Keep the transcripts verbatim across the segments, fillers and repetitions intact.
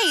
Hey,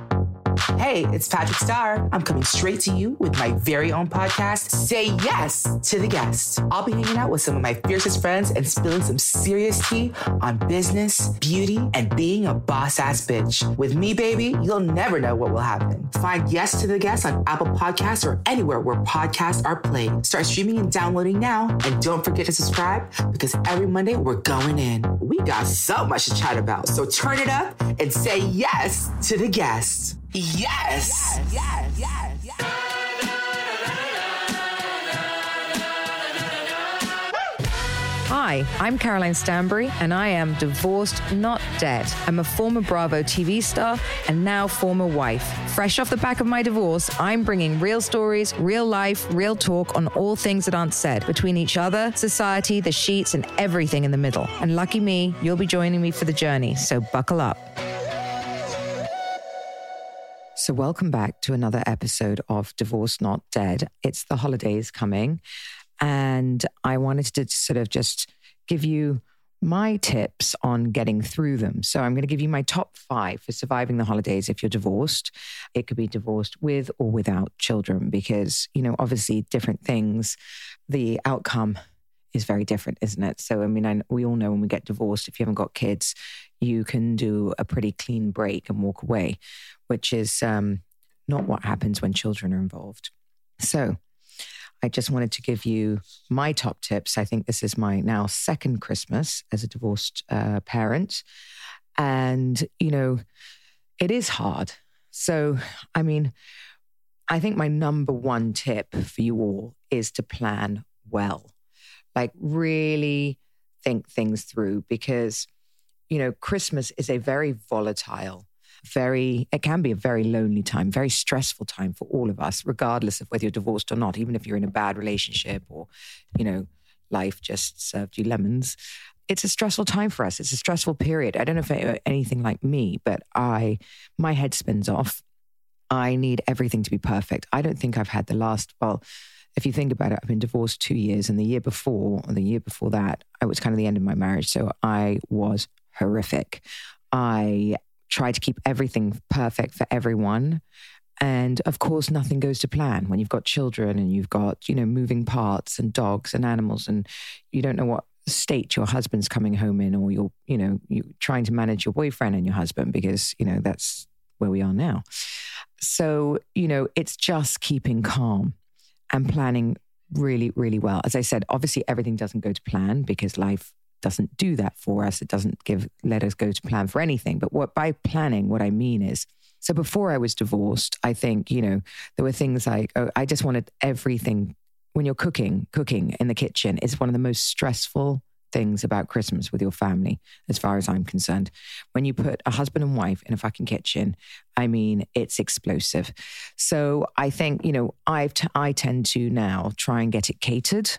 Hey, it's Patrick Starr. I'm coming straight to you with my very own podcast, Say Yes to the Guest. I'll be hanging out with some of my fiercest friends and spilling some serious tea on business, beauty, and being a boss-ass bitch. With me, baby, you'll never know what will happen. Find Yes to the Guest on Apple Podcasts or anywhere where podcasts are played. Start streaming and downloading now. And don't forget to subscribe, because every Monday we're going in. We got so much to chat about, so turn it up and say yes to the guest. Yes. Yes. Yes. Yes. Yes. Hi, I'm Caroline Stanbury, and I am Divorced Not Dead. I'm a former Bravo T V star and now former wife. Fresh off the back of my divorce, I'm bringing real stories, real life, real talk on all things that aren't said between each other, society, the sheets, and everything in the middle. And lucky me, you'll be joining me for the journey, so buckle up. So welcome back to another episode of Divorced Not Dead. It's the holidays coming, and I wanted to sort of just give you my tips on getting through them. So I'm going to give you my top five for surviving the holidays if you're divorced. It could be divorced with or without children because, you know, obviously different things, the outcome is very different, isn't it? So, I mean, I, we all know when we get divorced, if you haven't got kids, you can do a pretty clean break and walk away, which is um, not what happens when children are involved. So I just wanted to give you my top tips. I think this is my now second Christmas as a divorced uh, parent. And, you know, it is hard. So, I mean, I think my number one tip for you all is to plan well. Like, really think things through, because, you know, Christmas is a very volatile, very, it can be a very lonely time, very stressful time for all of us, regardless of whether you're divorced or not, even if you're in a bad relationship or, you know, life just served you lemons. It's a stressful time for us. It's a stressful period. I don't know if you're anything like me, but I, my head spins off. I need everything to be perfect. I don't think I've had the last, well, if you think about it, I've been divorced two years and the year before, or the year before that, I was kind of the end of my marriage. So I was horrific. I tried to keep everything perfect for everyone. And of course, nothing goes to plan when you've got children and you've got, you know, moving parts and dogs and animals, and you don't know what state your husband's coming home in, or you're, you know, you're trying to manage your boyfriend and your husband, because, you know, that's where we are now. So, you know, it's just keeping calm and planning really, really well. As I said, obviously everything doesn't go to plan because life doesn't do that for us. It doesn't give let us go to plan for anything. But what by planning, what I mean is, so before I was divorced, I think, you know, there were things like, oh, I just wanted everything. When you're cooking, cooking in the kitchen is one of the most stressful things about Christmas with your family, as far as I'm concerned. When you put a husband and wife in a fucking kitchen, I mean, it's explosive. So I think, you know, I've t- I tend to now try and get it catered,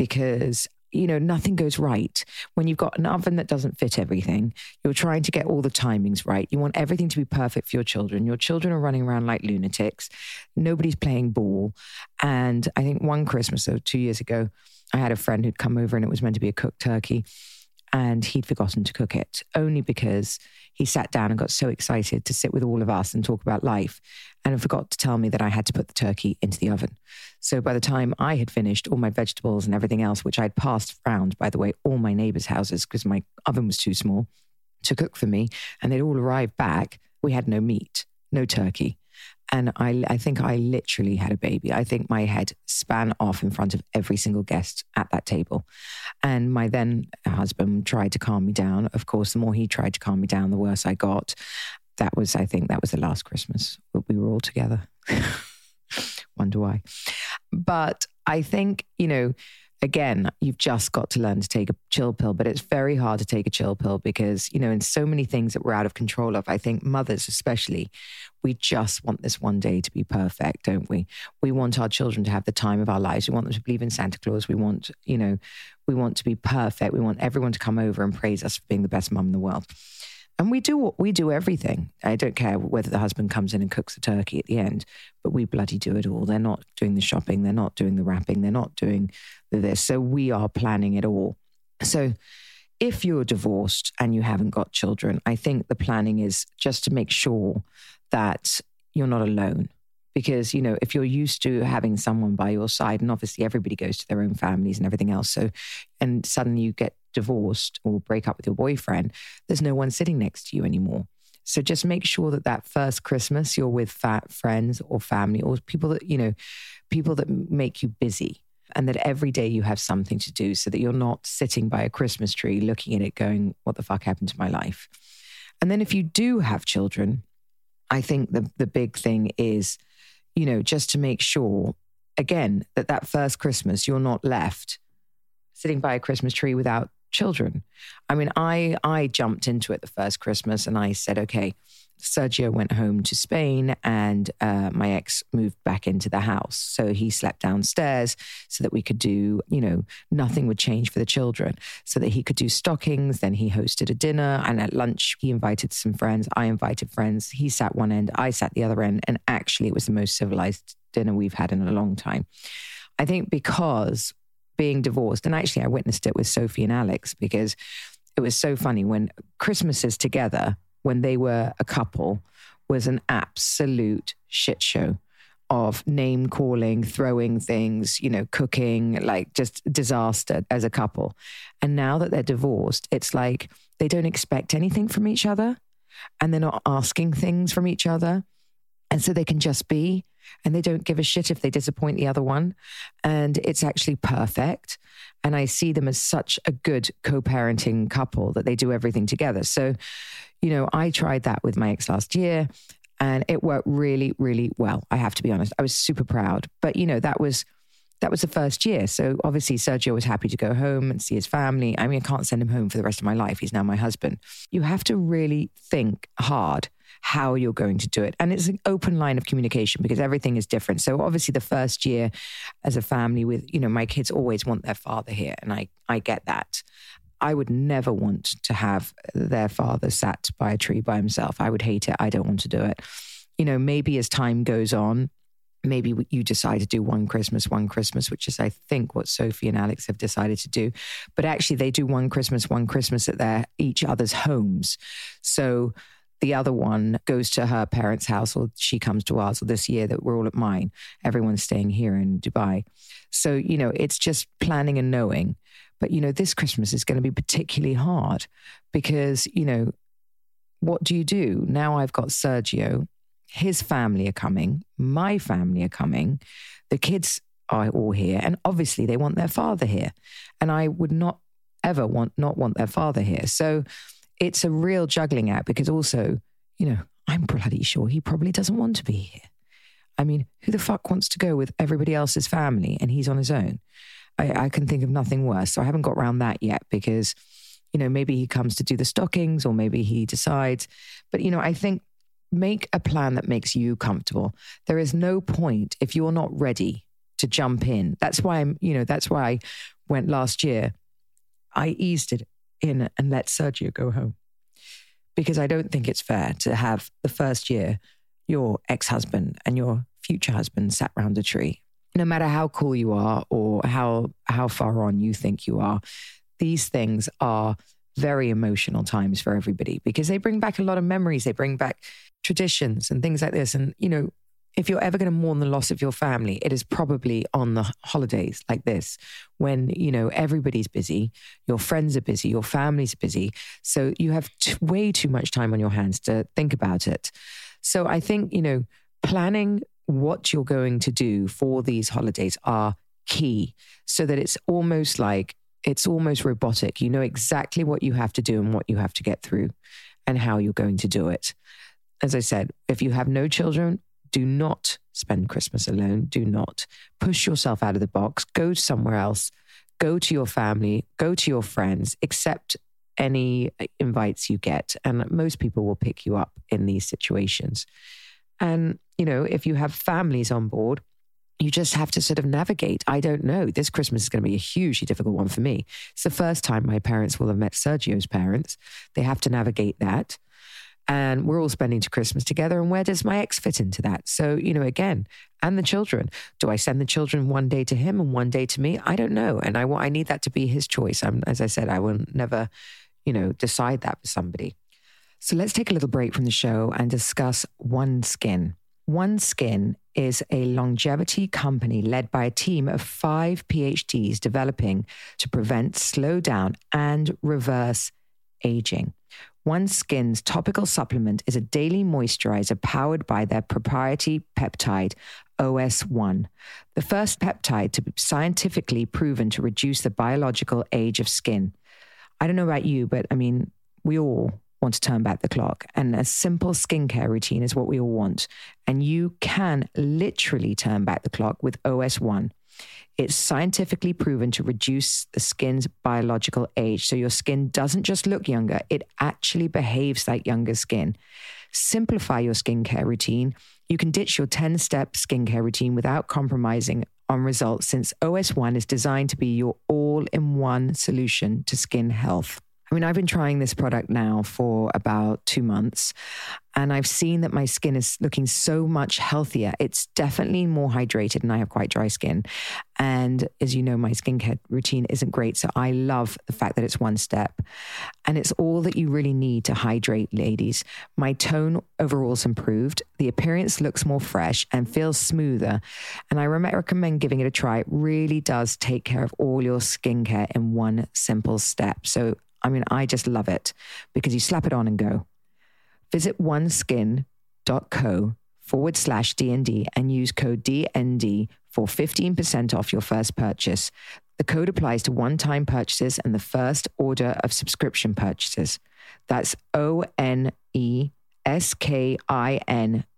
because, you know, nothing goes right. When you've got an oven that doesn't fit everything, you're trying to get all the timings right. You want everything to be perfect for your children. Your children are running around like lunatics. Nobody's playing ball. And I think one Christmas, so two years ago, I had a friend who'd come over and it was meant to be a cooked turkey, and he'd forgotten to cook it, only because he sat down and got so excited to sit with all of us and talk about life, and forgot to tell me that I had to put the turkey into the oven. So by the time I had finished all my vegetables and everything else, which I'd passed round, by the way, all my neighbors' houses because my oven was too small, to cook for me, and they'd all arrived back. We had no meat, no turkey. And I, I think I literally had a baby. I think my head span off in front of every single guest at that table. And my then husband tried to calm me down. Of course, the more he tried to calm me down, the worse I got. That was, I think that was the last Christmas we were all together. Wonder why. But I think, you know, again, you've just got to learn to take a chill pill, but it's very hard to take a chill pill because, you know, in so many things that we're out of control of, I think mothers especially, we just want this one day to be perfect, don't we? We want our children to have the time of our lives. We want them to believe in Santa Claus. We want, you know, we want to be perfect. We want everyone to come over and praise us for being the best mum in the world. And we do what we do everything. I don't care whether the husband comes in and cooks the turkey at the end, but we bloody do it all. They're not doing the shopping. They're not doing the wrapping. They're not doing this. So we are planning it all. So if you're divorced and you haven't got children, I think the planning is just to make sure that you're not alone. Because, you know, if you're used to having someone by your side, and obviously everybody goes to their own families and everything else. So, and suddenly you get divorced or break up with your boyfriend, there's no one sitting next to you anymore. So just make sure that that first Christmas you're with fat friends or family or people that, you know, people that make you busy, and that every day you have something to do so that you're not sitting by a Christmas tree looking at it going, what the fuck happened to my life? And then if you do have children, I think the the big thing is, you know, just to make sure, again, that that first Christmas you're not left sitting by a Christmas tree without children. I mean, I I jumped into it the first Christmas and I said, okay, Sergio went home to Spain and uh, my ex moved back into the house. So he slept downstairs so that we could do, you know, nothing would change for the children, so that he could do stockings. Then he hosted a dinner, and at lunch he invited some friends. I invited friends. He sat one end, I sat the other end. And actually it was the most civilized dinner we've had in a long time. I think because being divorced, and actually I witnessed it with Sophie and Alex, because it was so funny when Christmases together, when they were a couple, was an absolute shit show of name calling, throwing things, you know, cooking, like just disaster as a couple. And now that they're divorced, it's like they don't expect anything from each other, and they're not asking things from each other. And so they can just be, and they don't give a shit if they disappoint the other one. And it's actually perfect. And I see them as such a good co-parenting couple that they do everything together. So, you know, I tried that with my ex last year and it worked really, really well. I have to be honest. I was super proud, but you know, that was, that was the first year. So obviously Sergio was happy to go home and see his family. I mean, I can't send him home for the rest of my life. He's now my husband. You have to really think hard how you're going to do it. And it's an open line of communication because everything is different. So obviously the first year as a family with, you know, my kids always want their father here. And I, I get that. I would never want to have their father sat by a tree by himself. I would hate it. I don't want to do it. You know, maybe as time goes on, maybe you decide to do one Christmas, one Christmas, which is, I think, what Sophie and Alex have decided to do. But actually they do one Christmas, one Christmas at their each other's homes. So the other one goes to her parents' house, or she comes to ours, or this year that we're all at mine. Everyone's staying here in Dubai. So, you know, it's just planning and knowing. But, you know, this Christmas is going to be particularly hard because, you know, what do you do? Now I've got Sergio, his family are coming, my family are coming, the kids are all here, and obviously they want their father here. And I would not ever want, not want their father here. So it's a real juggling act because also, you know, I'm bloody sure he probably doesn't want to be here. I mean, who the fuck wants to go with everybody else's family and he's on his own? I, I can think of nothing worse. So I haven't got around that yet because, you know, maybe he comes to do the stockings or maybe he decides. But, you know, I think make a plan that makes you comfortable. There is no point if you're not ready to jump in. That's why I'm, you know, that's why I went last year. I eased it in and let Sergio go home, because I don't think it's fair to have the first year your ex-husband and your future husband sat round a tree. No matter how cool you are or how how far on you think you are, these things are very emotional times for everybody because they bring back a lot of memories. They bring back traditions and things like this. And, you know, if you're ever going to mourn the loss of your family, it is probably on the holidays like this, when, you know, everybody's busy, your friends are busy, your family's busy. So you have t- way too much time on your hands to think about it. So I think, you know, planning what you're going to do for these holidays are key, so that it's almost like, it's almost robotic. You know exactly what you have to do and what you have to get through and how you're going to do it. As I said, if you have no children, do not spend Christmas alone. Do not push yourself out of the box. Go somewhere else. Go to your family. Go to your friends. Accept any invites you get. And most people will pick you up in these situations. And, you know, if you have families on board, you just have to sort of navigate. I don't know. This Christmas is going to be a hugely difficult one for me. It's the first time my parents will have met Sergio's parents. They have to navigate that. And we're all spending Christmas together. And where does my ex fit into that? So, you know, again, and the children. Do I send the children one day to him and one day to me? I don't know. And I want, I need that to be his choice. I'm, as I said, I will never, you know, decide that for somebody. So let's take a little break from the show and discuss One Skin. One Skin is a longevity company led by a team of five PhDs developing to prevent, slow down, and reverse aging. One Skin's topical supplement is a daily moisturizer powered by their proprietary peptide, O S one, the first peptide to be scientifically proven to reduce the biological age of skin. I don't know about you, but I mean, we all want to turn back the clock, and a simple skincare routine is what we all want. And you can literally turn back the clock with O S one. It's scientifically proven to reduce the skin's biological age. So your skin doesn't just look younger, it actually behaves like younger skin. Simplify your skincare routine. You can ditch your ten-step skincare routine without compromising on results, since O S one is designed to be your all-in-one solution to skin health. I mean, I've been trying this product now for about two months and I've seen that my skin is looking so much healthier. It's definitely more hydrated and I have quite dry skin. And as you know, my skincare routine isn't great. So I love the fact that it's one step and it's all that you really need to hydrate, ladies. My tone overall's improved. The appearance looks more fresh and feels smoother. And I recommend giving it a try. It really does take care of all your skincare in one simple step. So I mean, I just love it because you slap it on and go. Visit oneskin.co forward slash DND and use code D N D for fifteen percent off your first purchase. The code applies to one-time purchases and the first order of subscription purchases. That's O-N-E-S-K-I-N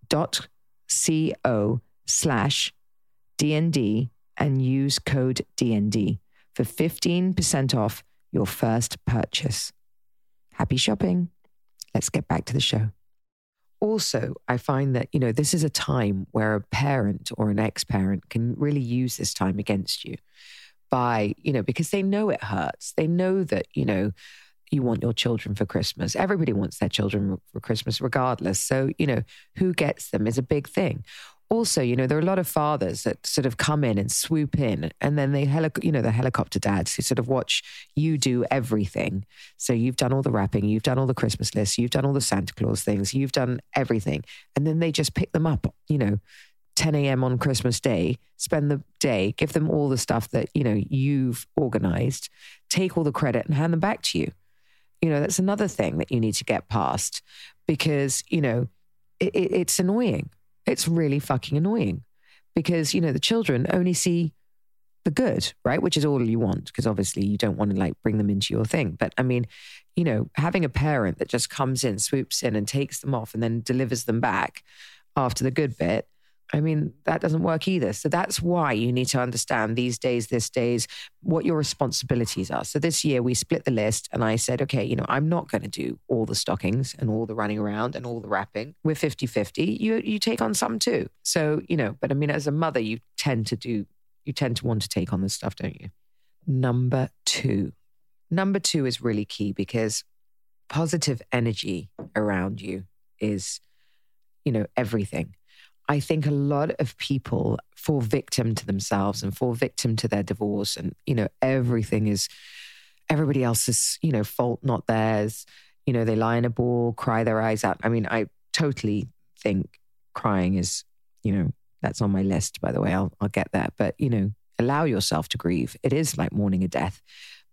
dot C-O slash DND and use code D N D for fifteen percent off your first purchase. Happy shopping. Let's get back to the show. Also, I find that, you know, this is a time where a parent or an ex-parent can really use this time against you by, you know, because they know it hurts. They know that, you know, you want your children for Christmas. Everybody wants their children for Christmas regardless. So, you know, who gets them is a big thing. Also, you know, there are a lot of fathers that sort of come in and swoop in, and then they, heli- you know, the helicopter dads who sort of watch you do everything. So you've done all the wrapping, you've done all the Christmas lists, you've done all the Santa Claus things, you've done everything. And then they just pick them up, you know, ten a.m. on Christmas Day, spend the day, give them all the stuff that, you know, you've organized, take all the credit and hand them back to you. You know, that's another thing that you need to get past because, you know, it, it, it's annoying. It's really fucking annoying because, you know, the children only see the good, right? Which is all you want because obviously you don't want to like bring them into your thing. But I mean, you know, having a parent that just comes in, swoops in and takes them off and then delivers them back after the good bit, I mean, that doesn't work either. So that's why you need to understand these days, this days, what your responsibilities are. So this year we split the list and I said, okay, you know, I'm not going to do all the stockings and all the running around and all the wrapping. We're fifty-fifty. You you take on some too. So, you know, but I mean, as a mother, you tend to do, you tend to want to take on this stuff, don't you? Number two. Number two is really key because positive energy around you is, you know, everything. I think a lot of people fall victim to themselves and fall victim to their divorce. And, you know, everything is everybody else's, you know, fault, not theirs. You know, they lie in a ball, cry their eyes out. I mean, I totally think crying is you know, that's on my list, by the way. I'll, I'll get that. But, you know, allow yourself to grieve. It is like mourning a death.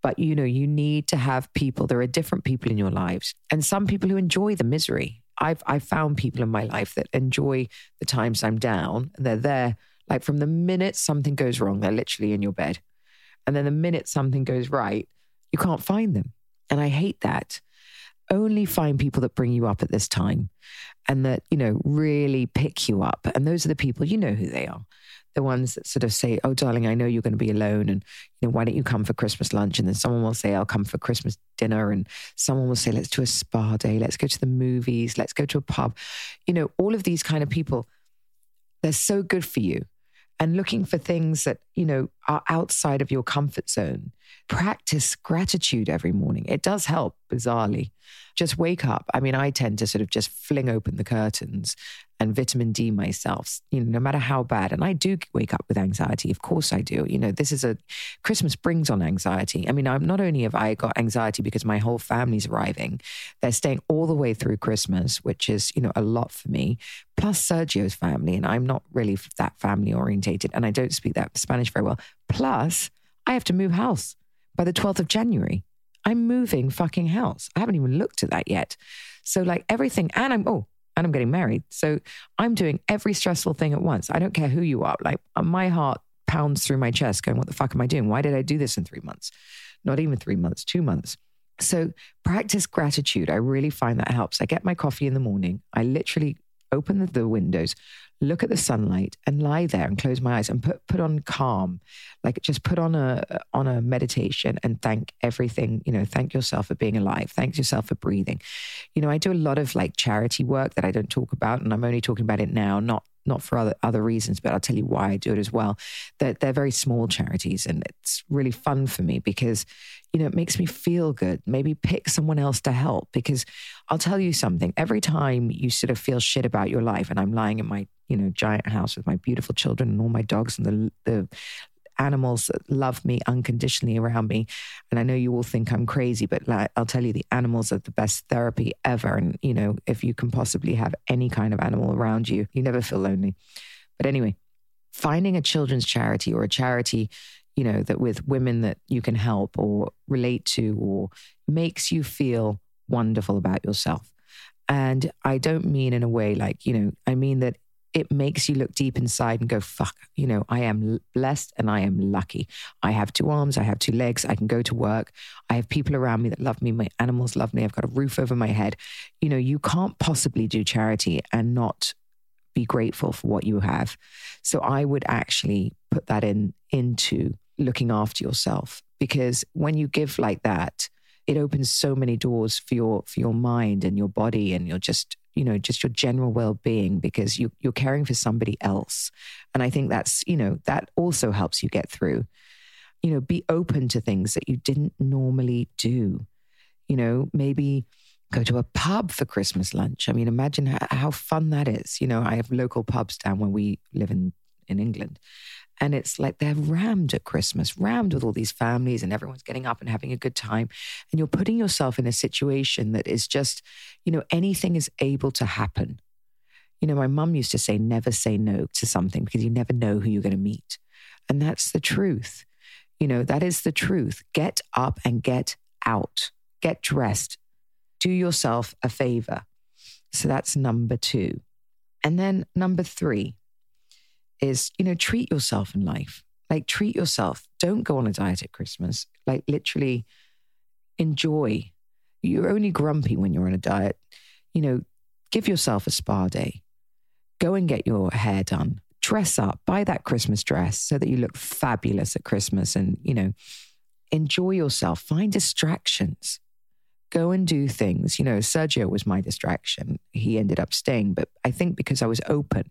But, you know, you need to have people. There are different people in your lives and some people who enjoy the misery. I've I've found people in my life that enjoy the times I'm down. They're there, like from the minute something goes wrong, they're literally in your bed. And then the minute something goes right, you can't find them. And I hate that. Only find people that bring you up at this time and that, you know, really pick you up. And those are the people, you know who they are. The ones that sort of say, oh, darling, I know you're going to be alone. And, you know, why don't you come for Christmas lunch? And then someone will say, I'll come for Christmas dinner. And someone will say, let's do a spa day. Let's go to the movies. Let's go to a pub. You know, all of these kind of people, they're so good for you. And looking for things that, you know, are outside of your comfort zone. Practice gratitude every morning. It does help, bizarrely. Just wake up. I mean, I tend to sort of just fling open the curtains and vitamin D myself, you know, no matter how bad. And I do wake up with anxiety. Of course I do. You know, this is a, Christmas brings on anxiety. I mean, I'm not only have I got anxiety because my whole family's arriving, they're staying all the way through Christmas, which is, you know, a lot for me, plus Sergio's family. And I'm not really that family orientated and I don't speak that Spanish very well. Plus I have to move house by the twelfth of January. I'm moving fucking house. I haven't even looked at that yet. So like everything, and I'm, oh, and I'm getting married. So I'm doing every stressful thing at once. I don't care who you are. Like my heart pounds through my chest going, what the fuck am I doing? Why did I do this in three months? Not even three months, two months. So practice gratitude. I really find that helps. I get my coffee in the morning. I literally open the, the windows, look at the sunlight and lie there and close my eyes and put, put on calm, like just put on a, on a meditation and thank everything, you know, thank yourself for being alive. Thank yourself for breathing. You know, I do a lot of like charity work that I don't talk about and I'm only talking about it now, not, not for other, other reasons, but I'll tell you why I do it as well. That they're, they're very small charities and it's really fun for me because, you know, it makes me feel good. Maybe pick someone else to help because I'll tell you something. Every time you sort of feel shit about your life and I'm lying in my, you know, giant house with my beautiful children and all my dogs and the, the animals that love me unconditionally around me. And I know you all think I'm crazy, but like, I'll tell you the animals are the best therapy ever. And, you know, if you can possibly have any kind of animal around you, you never feel lonely. But anyway, finding a children's charity or a charity, you know, that with women that you can help or relate to or makes you feel wonderful about yourself. And I don't mean in a way like, you know, I mean that it makes you look deep inside and go, fuck, you know, I am blessed and I am lucky. I have two arms, I have two legs, I can go to work. I have people around me that love me. My animals love me. I've got a roof over my head. You know, you can't possibly do charity and not be grateful for what you have. So I would actually put that in, into looking after yourself because when you give like that, it opens so many doors for your, for your mind and your body and your just, you know, just your general well-being because you, you're caring for somebody else. And I think that's, you know, that also helps you get through. You know, be open to things that you didn't normally do. You know, maybe go to a pub for Christmas lunch. I mean, imagine how, how fun that is. You know, I have local pubs down where we live in, in England. And it's like they're rammed at Christmas, rammed with all these families and everyone's getting up and having a good time. And you're putting yourself in a situation that is just, you know, anything is able to happen. You know, my mum used to say, never say no to something because you never know who you're going to meet. And that's the truth. You know, that is the truth. Get up and get out. Get dressed. Do yourself a favor. So that's number two. And then number three is, you know, treat yourself in life. Like treat yourself. Don't go on a diet at Christmas. Like literally enjoy. You're only grumpy when you're on a diet. You know, give yourself a spa day. Go and get your hair done. Dress up. Buy that Christmas dress so that you look fabulous at Christmas and, you know, enjoy yourself. Find distractions. Go and do things. You know, Sergio was my distraction. He ended up staying, but I think because I was open.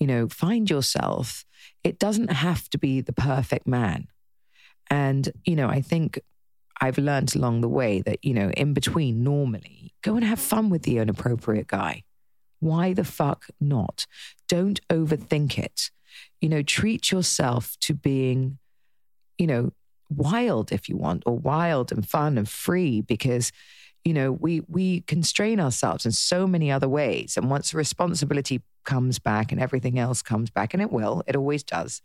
You know, find yourself. It doesn't have to be the perfect man. And, you know, I think I've learned along the way that, you know, in between normally, go and have fun with the inappropriate guy. Why the fuck not? Don't overthink it. You know, treat yourself to being, you know, wild if you want, or wild and fun and free because, you know, we we constrain ourselves in so many other ways. And once the responsibility comes back and everything else comes back, and it will, it always does,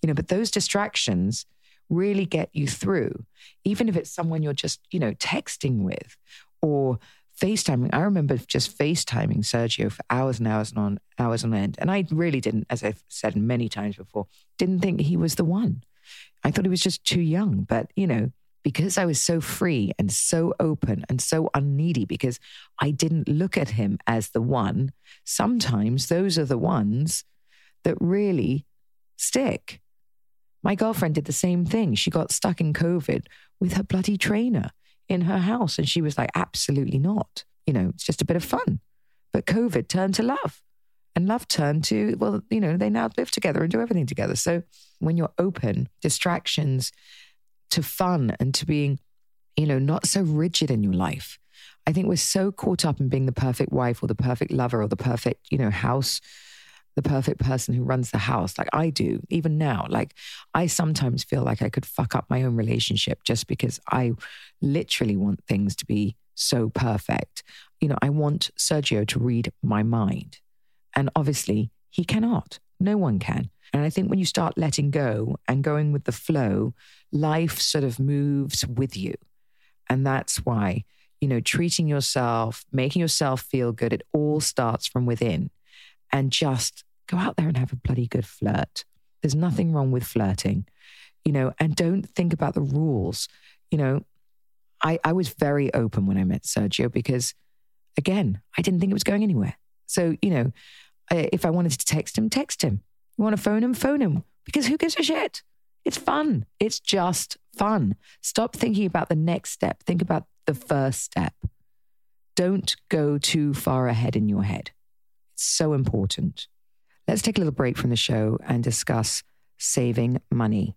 you know, but those distractions really get you through, even if it's someone you're just, you know, texting with or FaceTiming. I remember just FaceTiming Sergio for hours and hours and on hours on end. And I really didn't, as I've said many times before, didn't think he was the one. I thought he was just too young. But, you know, because I was so free and so open and so unneedy, because I didn't look at him as the one, sometimes those are the ones that really stick. My girlfriend did the same thing. She got stuck in COVID with her bloody trainer in her house. And she was like, absolutely not. You know, it's just a bit of fun. But COVID turned to love. And love turned to, well, you know, they now live together and do everything together. So when you're open, distractions to fun and to being, you know, not so rigid in your life. I think we're so caught up in being the perfect wife or the perfect lover or the perfect, you know, house, the perfect person who runs the house. Like I do, even now, like I sometimes feel like I could fuck up my own relationship just because I literally want things to be so perfect. You know, I want Sergio to read my mind. And obviously he cannot, no one can. And I think when you start letting go and going with the flow, life sort of moves with you. And that's why, you know, treating yourself, making yourself feel good, it all starts from within. And just go out there and have a bloody good flirt. There's nothing wrong with flirting, you know, and don't think about the rules. You know, I, I was very open when I met Sergio because, again, I didn't think it was going anywhere. So, you know, if I wanted to text him, text him. You want to phone him, phone him. Because who gives a shit? It's fun. It's just fun. Stop thinking about the next step. Think about the first step. Don't go too far ahead in your head. It's so important. Let's take a little break from the show and discuss saving money.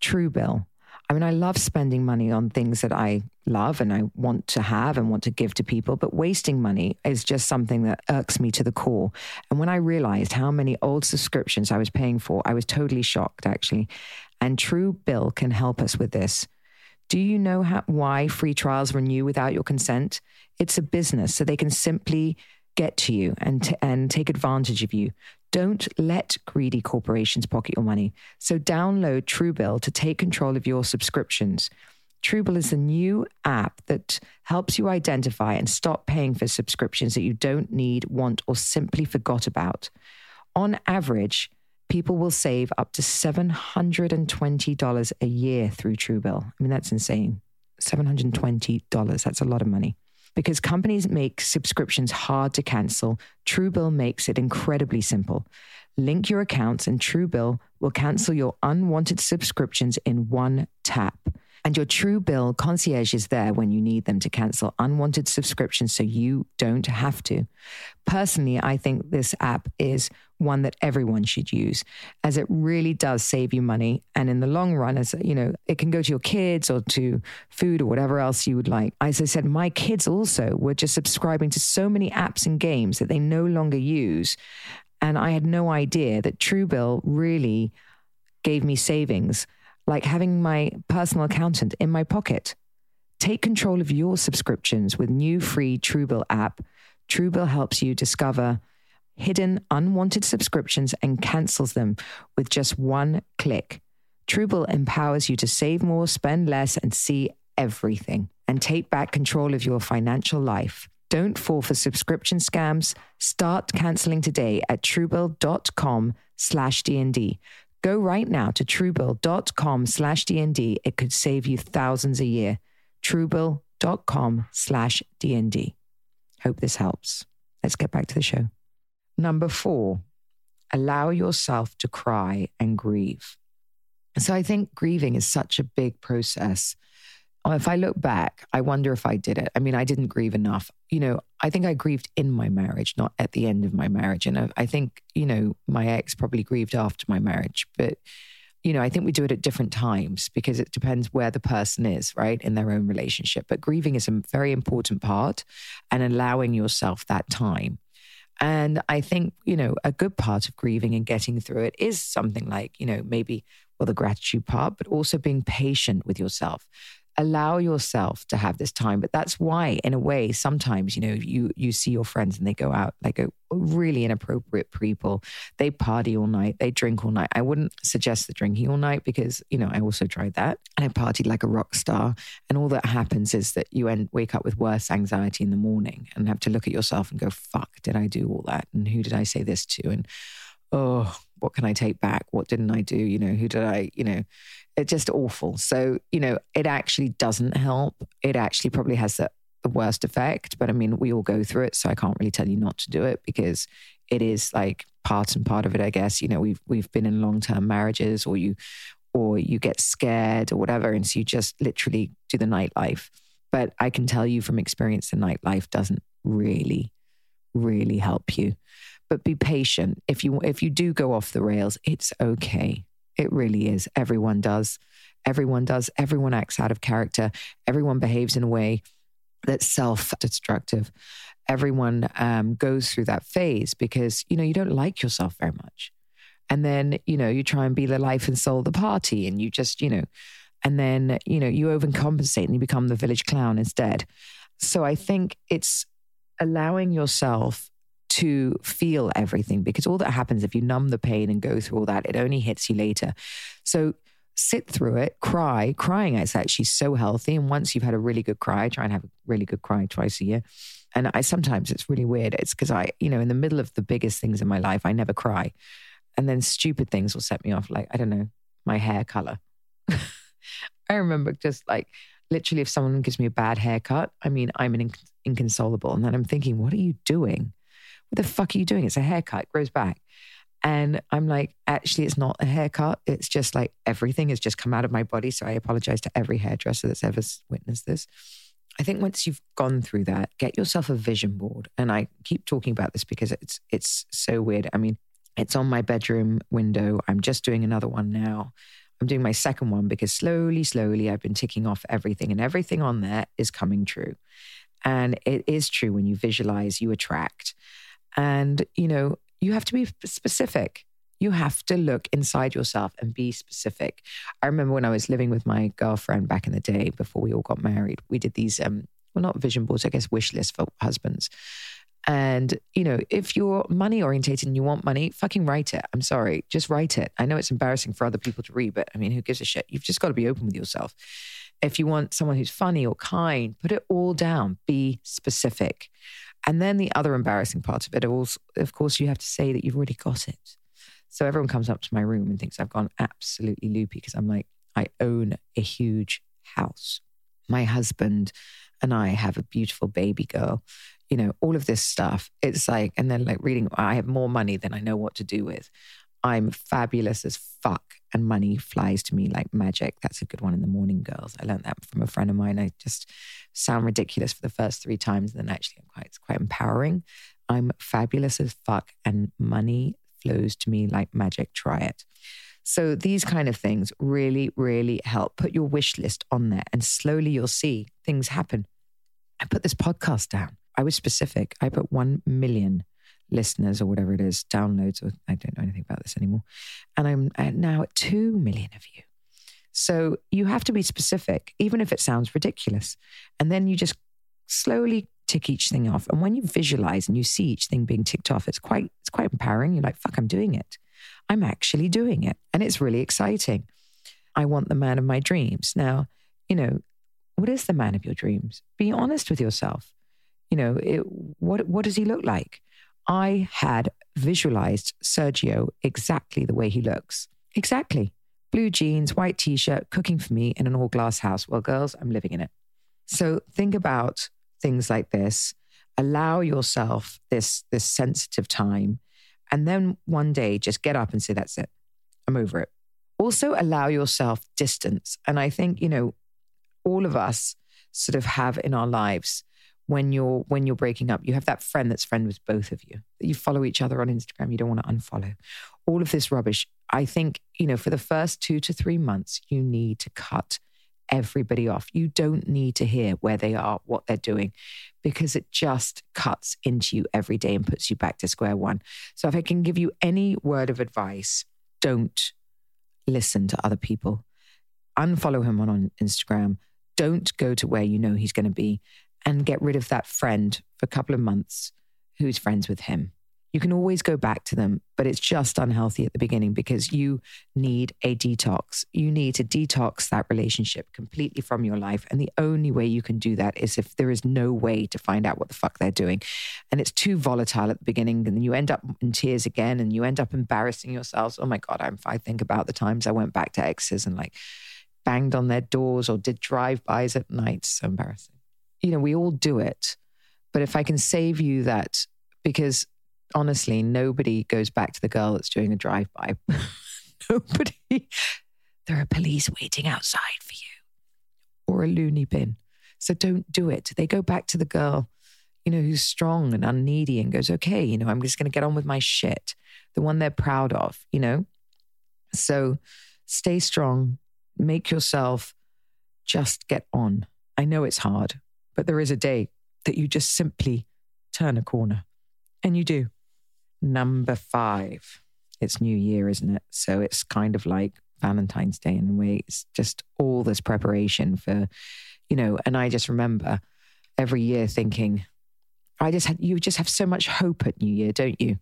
Truebill. I mean, I love spending money on things that I love and I want to have and want to give to people, but wasting money is just something that irks me to the core. And when I realized how many old subscriptions I was paying for, I was totally shocked, actually. And Truebill can help us with this. Do you know how, why free trials renew without your consent? It's a business, so they can simply get to you and t- and take advantage of you. Don't let greedy corporations pocket your money. So download Truebill to take control of your subscriptions. Truebill is the new app that helps you identify and stop paying for subscriptions that you don't need, want, or simply forgot about. On average, people will save up to seven hundred twenty dollars a year through Truebill. I mean, that's insane. seven hundred twenty dollars, that's a lot of money. Because companies make subscriptions hard to cancel, Truebill makes it incredibly simple. Link your accounts and Truebill will cancel your unwanted subscriptions in one tap. And your Truebill concierge is there when you need them to cancel unwanted subscriptions so you don't have to. Personally, I think this app is one that everyone should use as it really does save you money. And in the long run, as you know, it can go to your kids or to food or whatever else you would like. As I said, my kids also were just subscribing to so many apps and games that they no longer use. And I had no idea that Truebill really gave me savings, like having my personal accountant in my pocket. Take control of your subscriptions with new free Truebill app. Truebill helps you discover hidden unwanted subscriptions and cancels them with just one click. Truebill empowers you to save more, spend less, and see everything. And take back control of your financial life. Don't fall for subscription scams. Start canceling today at Truebill.com slash DND. Go right now to Truebill.com slash DND. It could save you thousands a year. Truebill.com slash DND. Hope this helps. Let's get back to the show. Number four, allow yourself to cry and grieve. So I think grieving is such a big process. If I look back, I wonder if I did it. I mean, I didn't grieve enough. You know, I think I grieved in my marriage, not at the end of my marriage. And I think, you know, my ex probably grieved after my marriage. But, you know, I think we do it at different times because it depends where the person is, right, in their own relationship. But grieving is a very important part and allowing yourself that time. And I think, you know, a good part of grieving and getting through it is something like, you know, maybe, well, the gratitude part, but also being patient with yourself. allow yourself to have this time. But that's why, in a way, sometimes, you know, you you see your friends and they go out like a really inappropriate people. They party all night. They drink all night. I wouldn't suggest the drinking all night because, you know, I also tried that and I partied like a rock star. And all that happens is that you end, wake up with worse anxiety in the morning and have to look at yourself and go, fuck, did I do all that? And who did I say this to? And, oh, what can I take back? What didn't I do? You know, who did I, you know, it's just awful. So, you know, it actually doesn't help. It actually probably has the the worst effect, but I mean, we all go through it. So I can't really tell you not to do it because it is like part and part of it, I guess. You know, we've, we've been in long-term marriages or you, or you get scared or whatever. And so you just literally do the nightlife. But I can tell you from experience, the nightlife doesn't really, really help you, but be patient. If you, if you do go off the rails, it's okay. It really is. Everyone does. Everyone does. Everyone acts out of character. Everyone behaves in a way that's self-destructive. Everyone um, goes through that phase because, you know, you don't like yourself very much. And then, you know, you try and be the life and soul of the party and you just, you know, and then, you know, you overcompensate and you become the village clown instead. So I think it's allowing yourself to feel everything because all that happens if you numb the pain and go through all that, it only hits you later. So sit through it, cry. Crying is actually so healthy. And once you've had a really good cry, try and have a really good cry twice a year. And I sometimes it's really weird. It's because I, you know, in the middle of the biggest things in my life, I never cry. And then stupid things will set me off. Like, I don't know, my hair color. I remember just like, literally if someone gives me a bad haircut, I mean, I'm an inc- inconsolable. And then I'm thinking, what are you doing? What the fuck are you doing? It's a haircut, it grows back. And I'm like, actually, it's not a haircut. It's just like everything has just come out of my body. So I apologize to every hairdresser that's ever witnessed this. I think once you've gone through that, get yourself a vision board. And I keep talking about this because it's it's so weird. I mean, it's on my bedroom window. I'm just doing another one now. I'm doing my second one because slowly, slowly, I've been ticking off everything and everything on there is coming true. And it is true when you visualize, you attract. And, you know, you have to be specific. You have to look inside yourself and be specific. I remember when I was living with my girlfriend back in the day, before we all got married, we did these, um, well, not vision boards, I guess, wish lists for husbands. And, you know, if you're money orientated and you want money, fucking write it. I'm sorry. Just write it. I know it's embarrassing for other people to read, but I mean, who gives a shit? You've just got to be open with yourself. If you want someone who's funny or kind, put it all down. Be specific. And then the other embarrassing part of it, also, of course, you have to say that you've already got it. So everyone comes up to my room and thinks I've gone absolutely loopy because I'm like, I own a huge house. My husband and I have a beautiful baby girl. You know, all of this stuff. It's like, and then like reading, I have more money than I know what to do with. I'm fabulous as fuck. And money flies to me like magic. That's a good one in the morning, girls. I learned that from a friend of mine. I just sound ridiculous for the first three times. And then actually, I'm quite, it's quite empowering. I'm fabulous as fuck. And money flows to me like magic. Try it. So these kind of things really, really help. Put your wish list on there and slowly you'll see things happen. I put this podcast down. I was specific. I put one million listeners or whatever it is, downloads, or I don't know anything about this anymore. And I'm at now at two million of you. So you have to be specific, even if it sounds ridiculous. And then you just slowly tick each thing off. And when you visualize and you see each thing being ticked off, it's quite, it's quite empowering. You're like, fuck, I'm doing it. I'm actually doing it. And it's really exciting. I want the man of my dreams. Now, you know, what is the man of your dreams? Be honest with yourself. You know, it, what, what does he look like? I had visualized Sergio exactly the way he looks. Exactly. Blue jeans, white t-shirt, cooking for me in an all glass house. Well, girls, I'm living in it. So think about things like this. Allow yourself this, this sensitive time. And then one day just get up and say, that's it. I'm over it. Also allow yourself distance. And I think, you know, all of us sort of have in our lives, when you're when you're breaking up, you have that friend that's friend with both of you. You follow each other on Instagram. You don't want to unfollow. All of this rubbish. I think, you know, for the first two to three months, you need to cut everybody off. You don't need to hear where they are, what they're doing, because it just cuts into you every day and puts you back to square one. So if I can give you any word of advice, don't listen to other people. Unfollow him on, on Instagram. don't go to where you know he's going to be and get rid of that friend for a couple of months who's friends with him. You can always go back to them, but it's just unhealthy at the beginning because you need a detox. You need to detox that relationship completely from your life. And the only way you can do that is if there is no way to find out what the fuck they're doing. And it's too volatile at the beginning and you end up in tears again and you end up embarrassing yourselves. Oh my God, I'm, I think about the times I went back to exes and like banged on their doors or did drive-bys at night. So embarrassing. You know, we all do it. But if I can save you that, because honestly, nobody goes back to the girl that's doing a drive-by. Nobody. There are police waiting outside for you or a loony bin. So don't do it. They go back to the girl, you know, who's strong and unneedy and goes, okay, you know, I'm just going to get on with my shit. The one they're proud of, you know? So stay strong, make yourself just get on. I know it's hard, but there is a day that you just simply turn a corner. And you do. Number five. It's New Year, isn't it? So it's kind of like Valentine's Day in a way. It's just all this preparation for, you know, and I just remember every year thinking, I just had, you just have so much hope at New Year, don't you?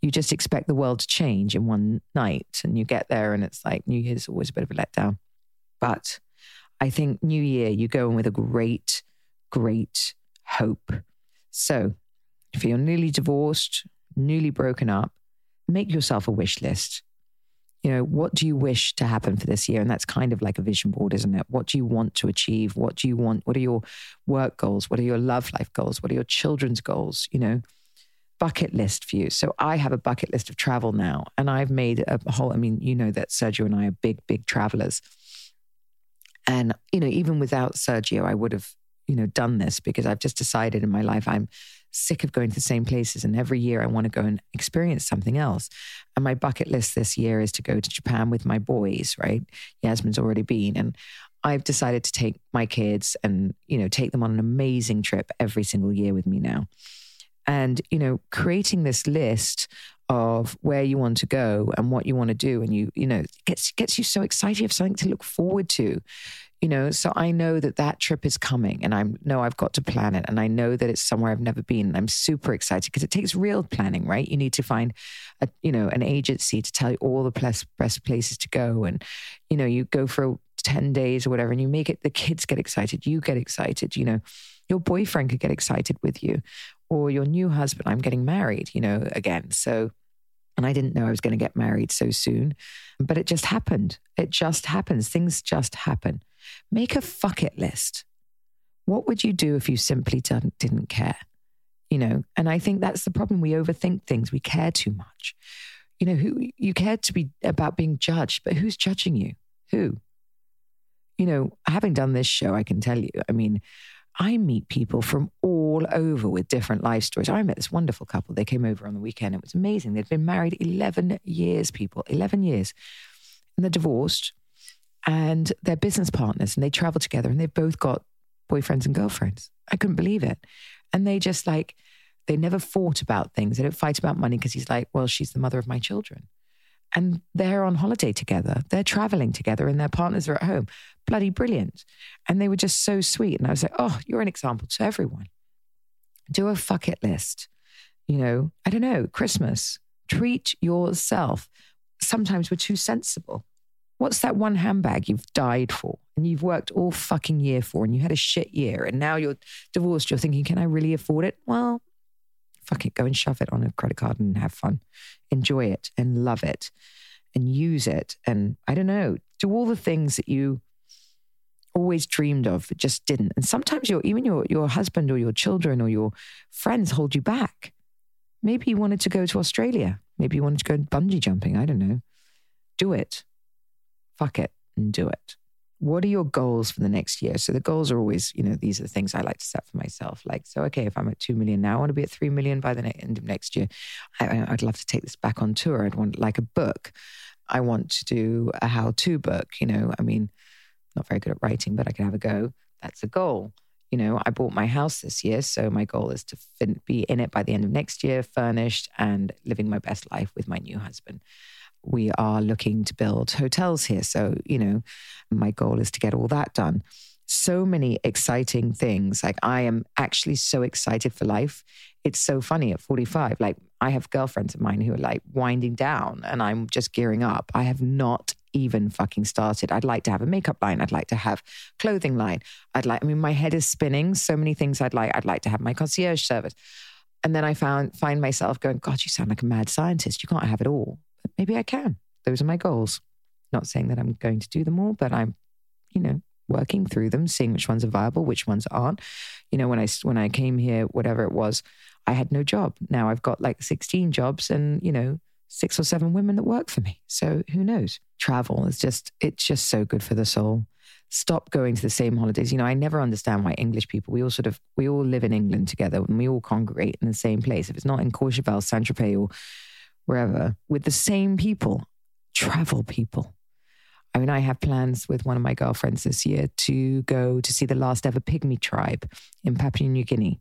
You just expect the world to change in one night and you get there and it's like New Year's always a bit of a letdown. But I think New Year, you go in with a great, great hope. So if you're newly divorced, newly broken up, make yourself a wish list. You know, what do you wish to happen for this year? And that's kind of like a vision board, isn't it? What do you want to achieve? What do you want? What are your work goals? What are your love life goals? What are your children's goals? You know, bucket list for you. So I have a bucket list of travel now and I've made a whole, I mean, you know that Sergio and I are big, big travelers. And, you know, even without Sergio, I would have, you know, done this because I've just decided in my life, I'm sick of going to the same places. And every year I want to go and experience something else. And my bucket list this year is to go to Japan with my boys, right? Yasmin's already been. And I've decided to take my kids and, you know, take them on an amazing trip every single year with me now. And, you know, creating this list of where you want to go and what you want to do. And you, you know, it gets, gets you so excited. You have something to look forward to. You know, so I know that that trip is coming and I know I've got to plan it and I know that it's somewhere I've never been and I'm super excited because it takes real planning, right? You need to find, a, you know, an agency to tell you all the best, best places to go and, you know, you go for ten days or whatever and you make it, the kids get excited, you get excited, you know, your boyfriend could get excited with you or your new husband, I'm getting married, you know, again. So, and I didn't know I was going to get married so soon, but it just happened. It just happens. Things just happen. Make a fuck it list. What would you do if you simply didn't, didn't care? You know, and I think that's the problem. We overthink things. We care too much. You know, who you care to be about being judged, but who's judging you? Who? You know, having done this show, I can tell you, I mean, I meet people from all over with different life stories. I met this wonderful couple. They came over on the weekend. It was amazing. They'd been married eleven years, people, eleven years. And they're divorced. And they're business partners and they travel together and they've both got boyfriends and girlfriends. I couldn't believe it. And they just like, they never fought about things. They don't fight about money because he's like, well, she's the mother of my children. And they're on holiday together. They're traveling together and their partners are at home. Bloody brilliant. And they were just so sweet. And I was like, oh, you're an example to everyone. Do a fuck it list. You know, I don't know, Christmas. Treat yourself. Sometimes we're too sensible. What's that one handbag you've died for and you've worked all fucking year for and you had a shit year and now you're divorced, you're thinking, can I really afford it? Well, fuck it, go and shove it on a credit card and have fun. Enjoy it and love it and use it. And I don't know, do all the things that you always dreamed of but just didn't. And sometimes your even your your husband or your children or your friends hold you back. Maybe you wanted to go to Australia. Maybe you wanted to go bungee jumping. I don't know. Do it. Fuck it and do it. What are your goals for the next year? So the goals are always, you know, these are the things I like to set for myself. Like, so, okay, if I'm at two million now, I want to be at three million by the ne- end of next year. I, I'd love to take this back on tour. I'd want like a book. I want to do a how-to book, you know, I mean, not very good at writing, but I can have a go. That's a goal. You know, I bought my house this year. So my goal is to fin- be in it by the end of next year, furnished and living my best life with my new husband. We are looking to build hotels here. So, you know, my goal is to get all that done. so many exciting things. Like, I am actually so excited for life. It's so funny at forty-five. Like, I have girlfriends of mine who are like winding down and I'm just gearing up. I have not even fucking started. I'd like to have a makeup line. I'd like to have clothing line. I'd like, I mean, my head is spinning. So many things I'd like. I'd like to have my concierge service. And then I found find myself going, God, you sound like a mad scientist. You can't have it all. But maybe I can. Those are my goals. Not saying that I'm going to do them all, but I'm, you know, working through them, seeing which ones are viable, which ones aren't. You know, when I, when I came here, whatever it was, I had no job. Now I've got like sixteen jobs and, you know, six or seven women that work for me. So who knows? Travel is just, it's just so good for the soul. Stop going to the same holidays. You know, I never understand why English people, we all sort of, we all live in England together and we all congregate in the same place. If it's not in Courchevel, Saint-Tropez or wherever, with the same people, travel people. I mean, I have plans with one of my girlfriends this year to go to see the last ever pygmy tribe in Papua New Guinea.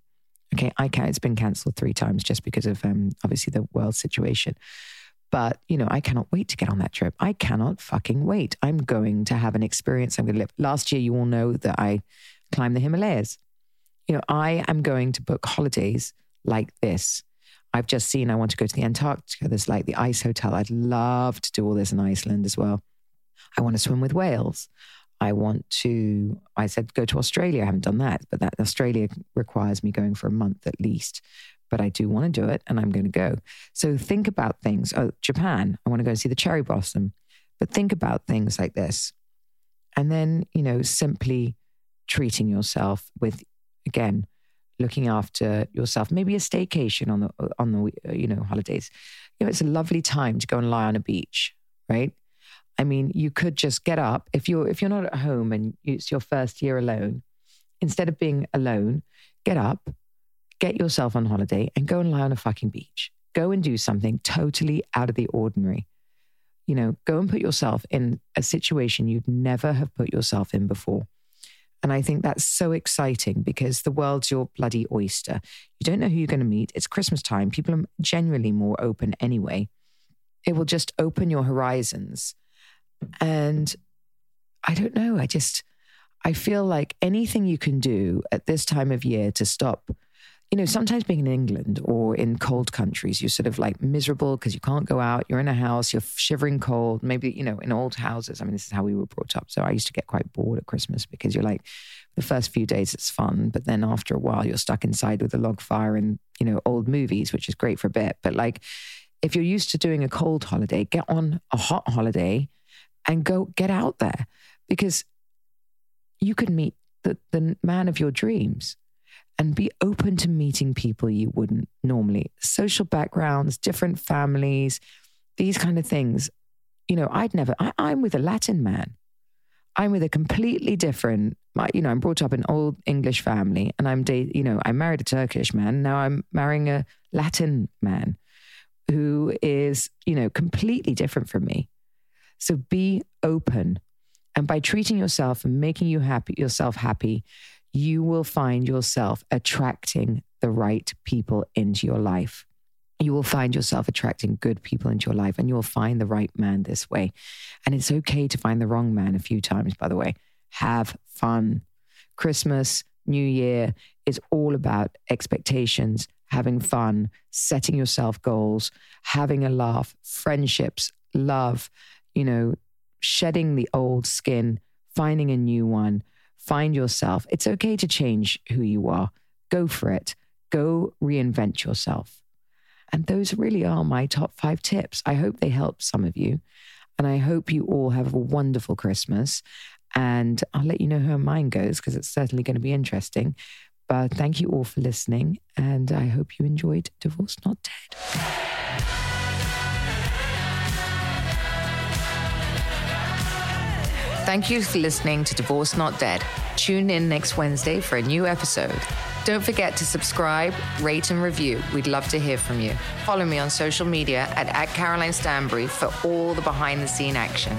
Okay, I can't, it's been cancelled three times just because of um, obviously the world situation. But, you know, I cannot wait to get on that trip. I cannot fucking wait. I'm going to have an experience. I'm going to live. Last year, you all know that I climbed the Himalayas. You know, I am going to book holidays like this. I've just seen, I want to go to the Antarctica. There's like the ice hotel. I'd love to do all this in Iceland as well. I want to swim with whales. I want to, I said, go to Australia. I haven't done that, but that Australia requires me going for a month at least. But I do want to do it and I'm going to go. So think about things. Oh, Japan, I want to go see the cherry blossom. But think about things like this. And then, you know, simply treating yourself with, again, looking after yourself. Maybe a staycation on the, on the, you know, holidays. You know, it's a lovely time to go and lie on a beach, right? I mean, you could just get up if you're if you're not at home and it's your first year alone. Instead of being alone, get up, get yourself on holiday, and go and lie on a fucking beach. Go and do something totally out of the ordinary. You know, go and put yourself in a situation you'd never have put yourself in before. And I think that's so exciting because the world's your bloody oyster. You don't know who you're going to meet. It's Christmas time. People are generally more open anyway. It will just open your horizons. And I don't know, I just, I feel like anything you can do at this time of year to stop, you know, sometimes being in England or in cold countries, you're sort of like miserable because you can't go out, you're in a house, you're shivering cold, maybe, you know, in old houses. I mean, this is how we were brought up. So I used to get quite bored at Christmas because you're like, the first few days it's fun, but then after a while you're stuck inside with a log fire and, you know, old movies, which is great for a bit. But like, if you're used to doing a cold holiday, get on a hot holiday and go get out there because you could meet the, the man of your dreams and be open to meeting people you wouldn't normally. Social backgrounds, different families, these kind of things. You know, I'd never, I, I'm with a Latin man. I'm with a completely different, my, you know, I'm brought up in old English family and I'm, de, you know, I married a Turkish man. Now I'm marrying a Latin man who is, you know, completely different from me. So be open. And by treating yourself and making you happy, yourself happy, you will find yourself attracting the right people into your life. You will find yourself attracting good people into your life and you will find the right man this way. And it's okay to find the wrong man a few times, by the way. Have fun. Christmas, New Year is all about expectations, having fun, setting yourself goals, having a laugh, friendships, love, you know, shedding the old skin, finding a new one, find yourself. It's okay to change who you are. Go for it. Go reinvent yourself. And those really are my top five tips. I hope they help some of you. And I hope you all have a wonderful Christmas. And I'll let you know how mine goes because it's certainly going to be interesting. But thank you all for listening. And I hope you enjoyed Divorced Not Dead. Thank you for listening to Divorced Not Dead. Tune in next Wednesday for a new episode. Don't forget to subscribe, rate and review. We'd love to hear from you. Follow me on social media at, at Caroline Stanbury for all the behind the scene action.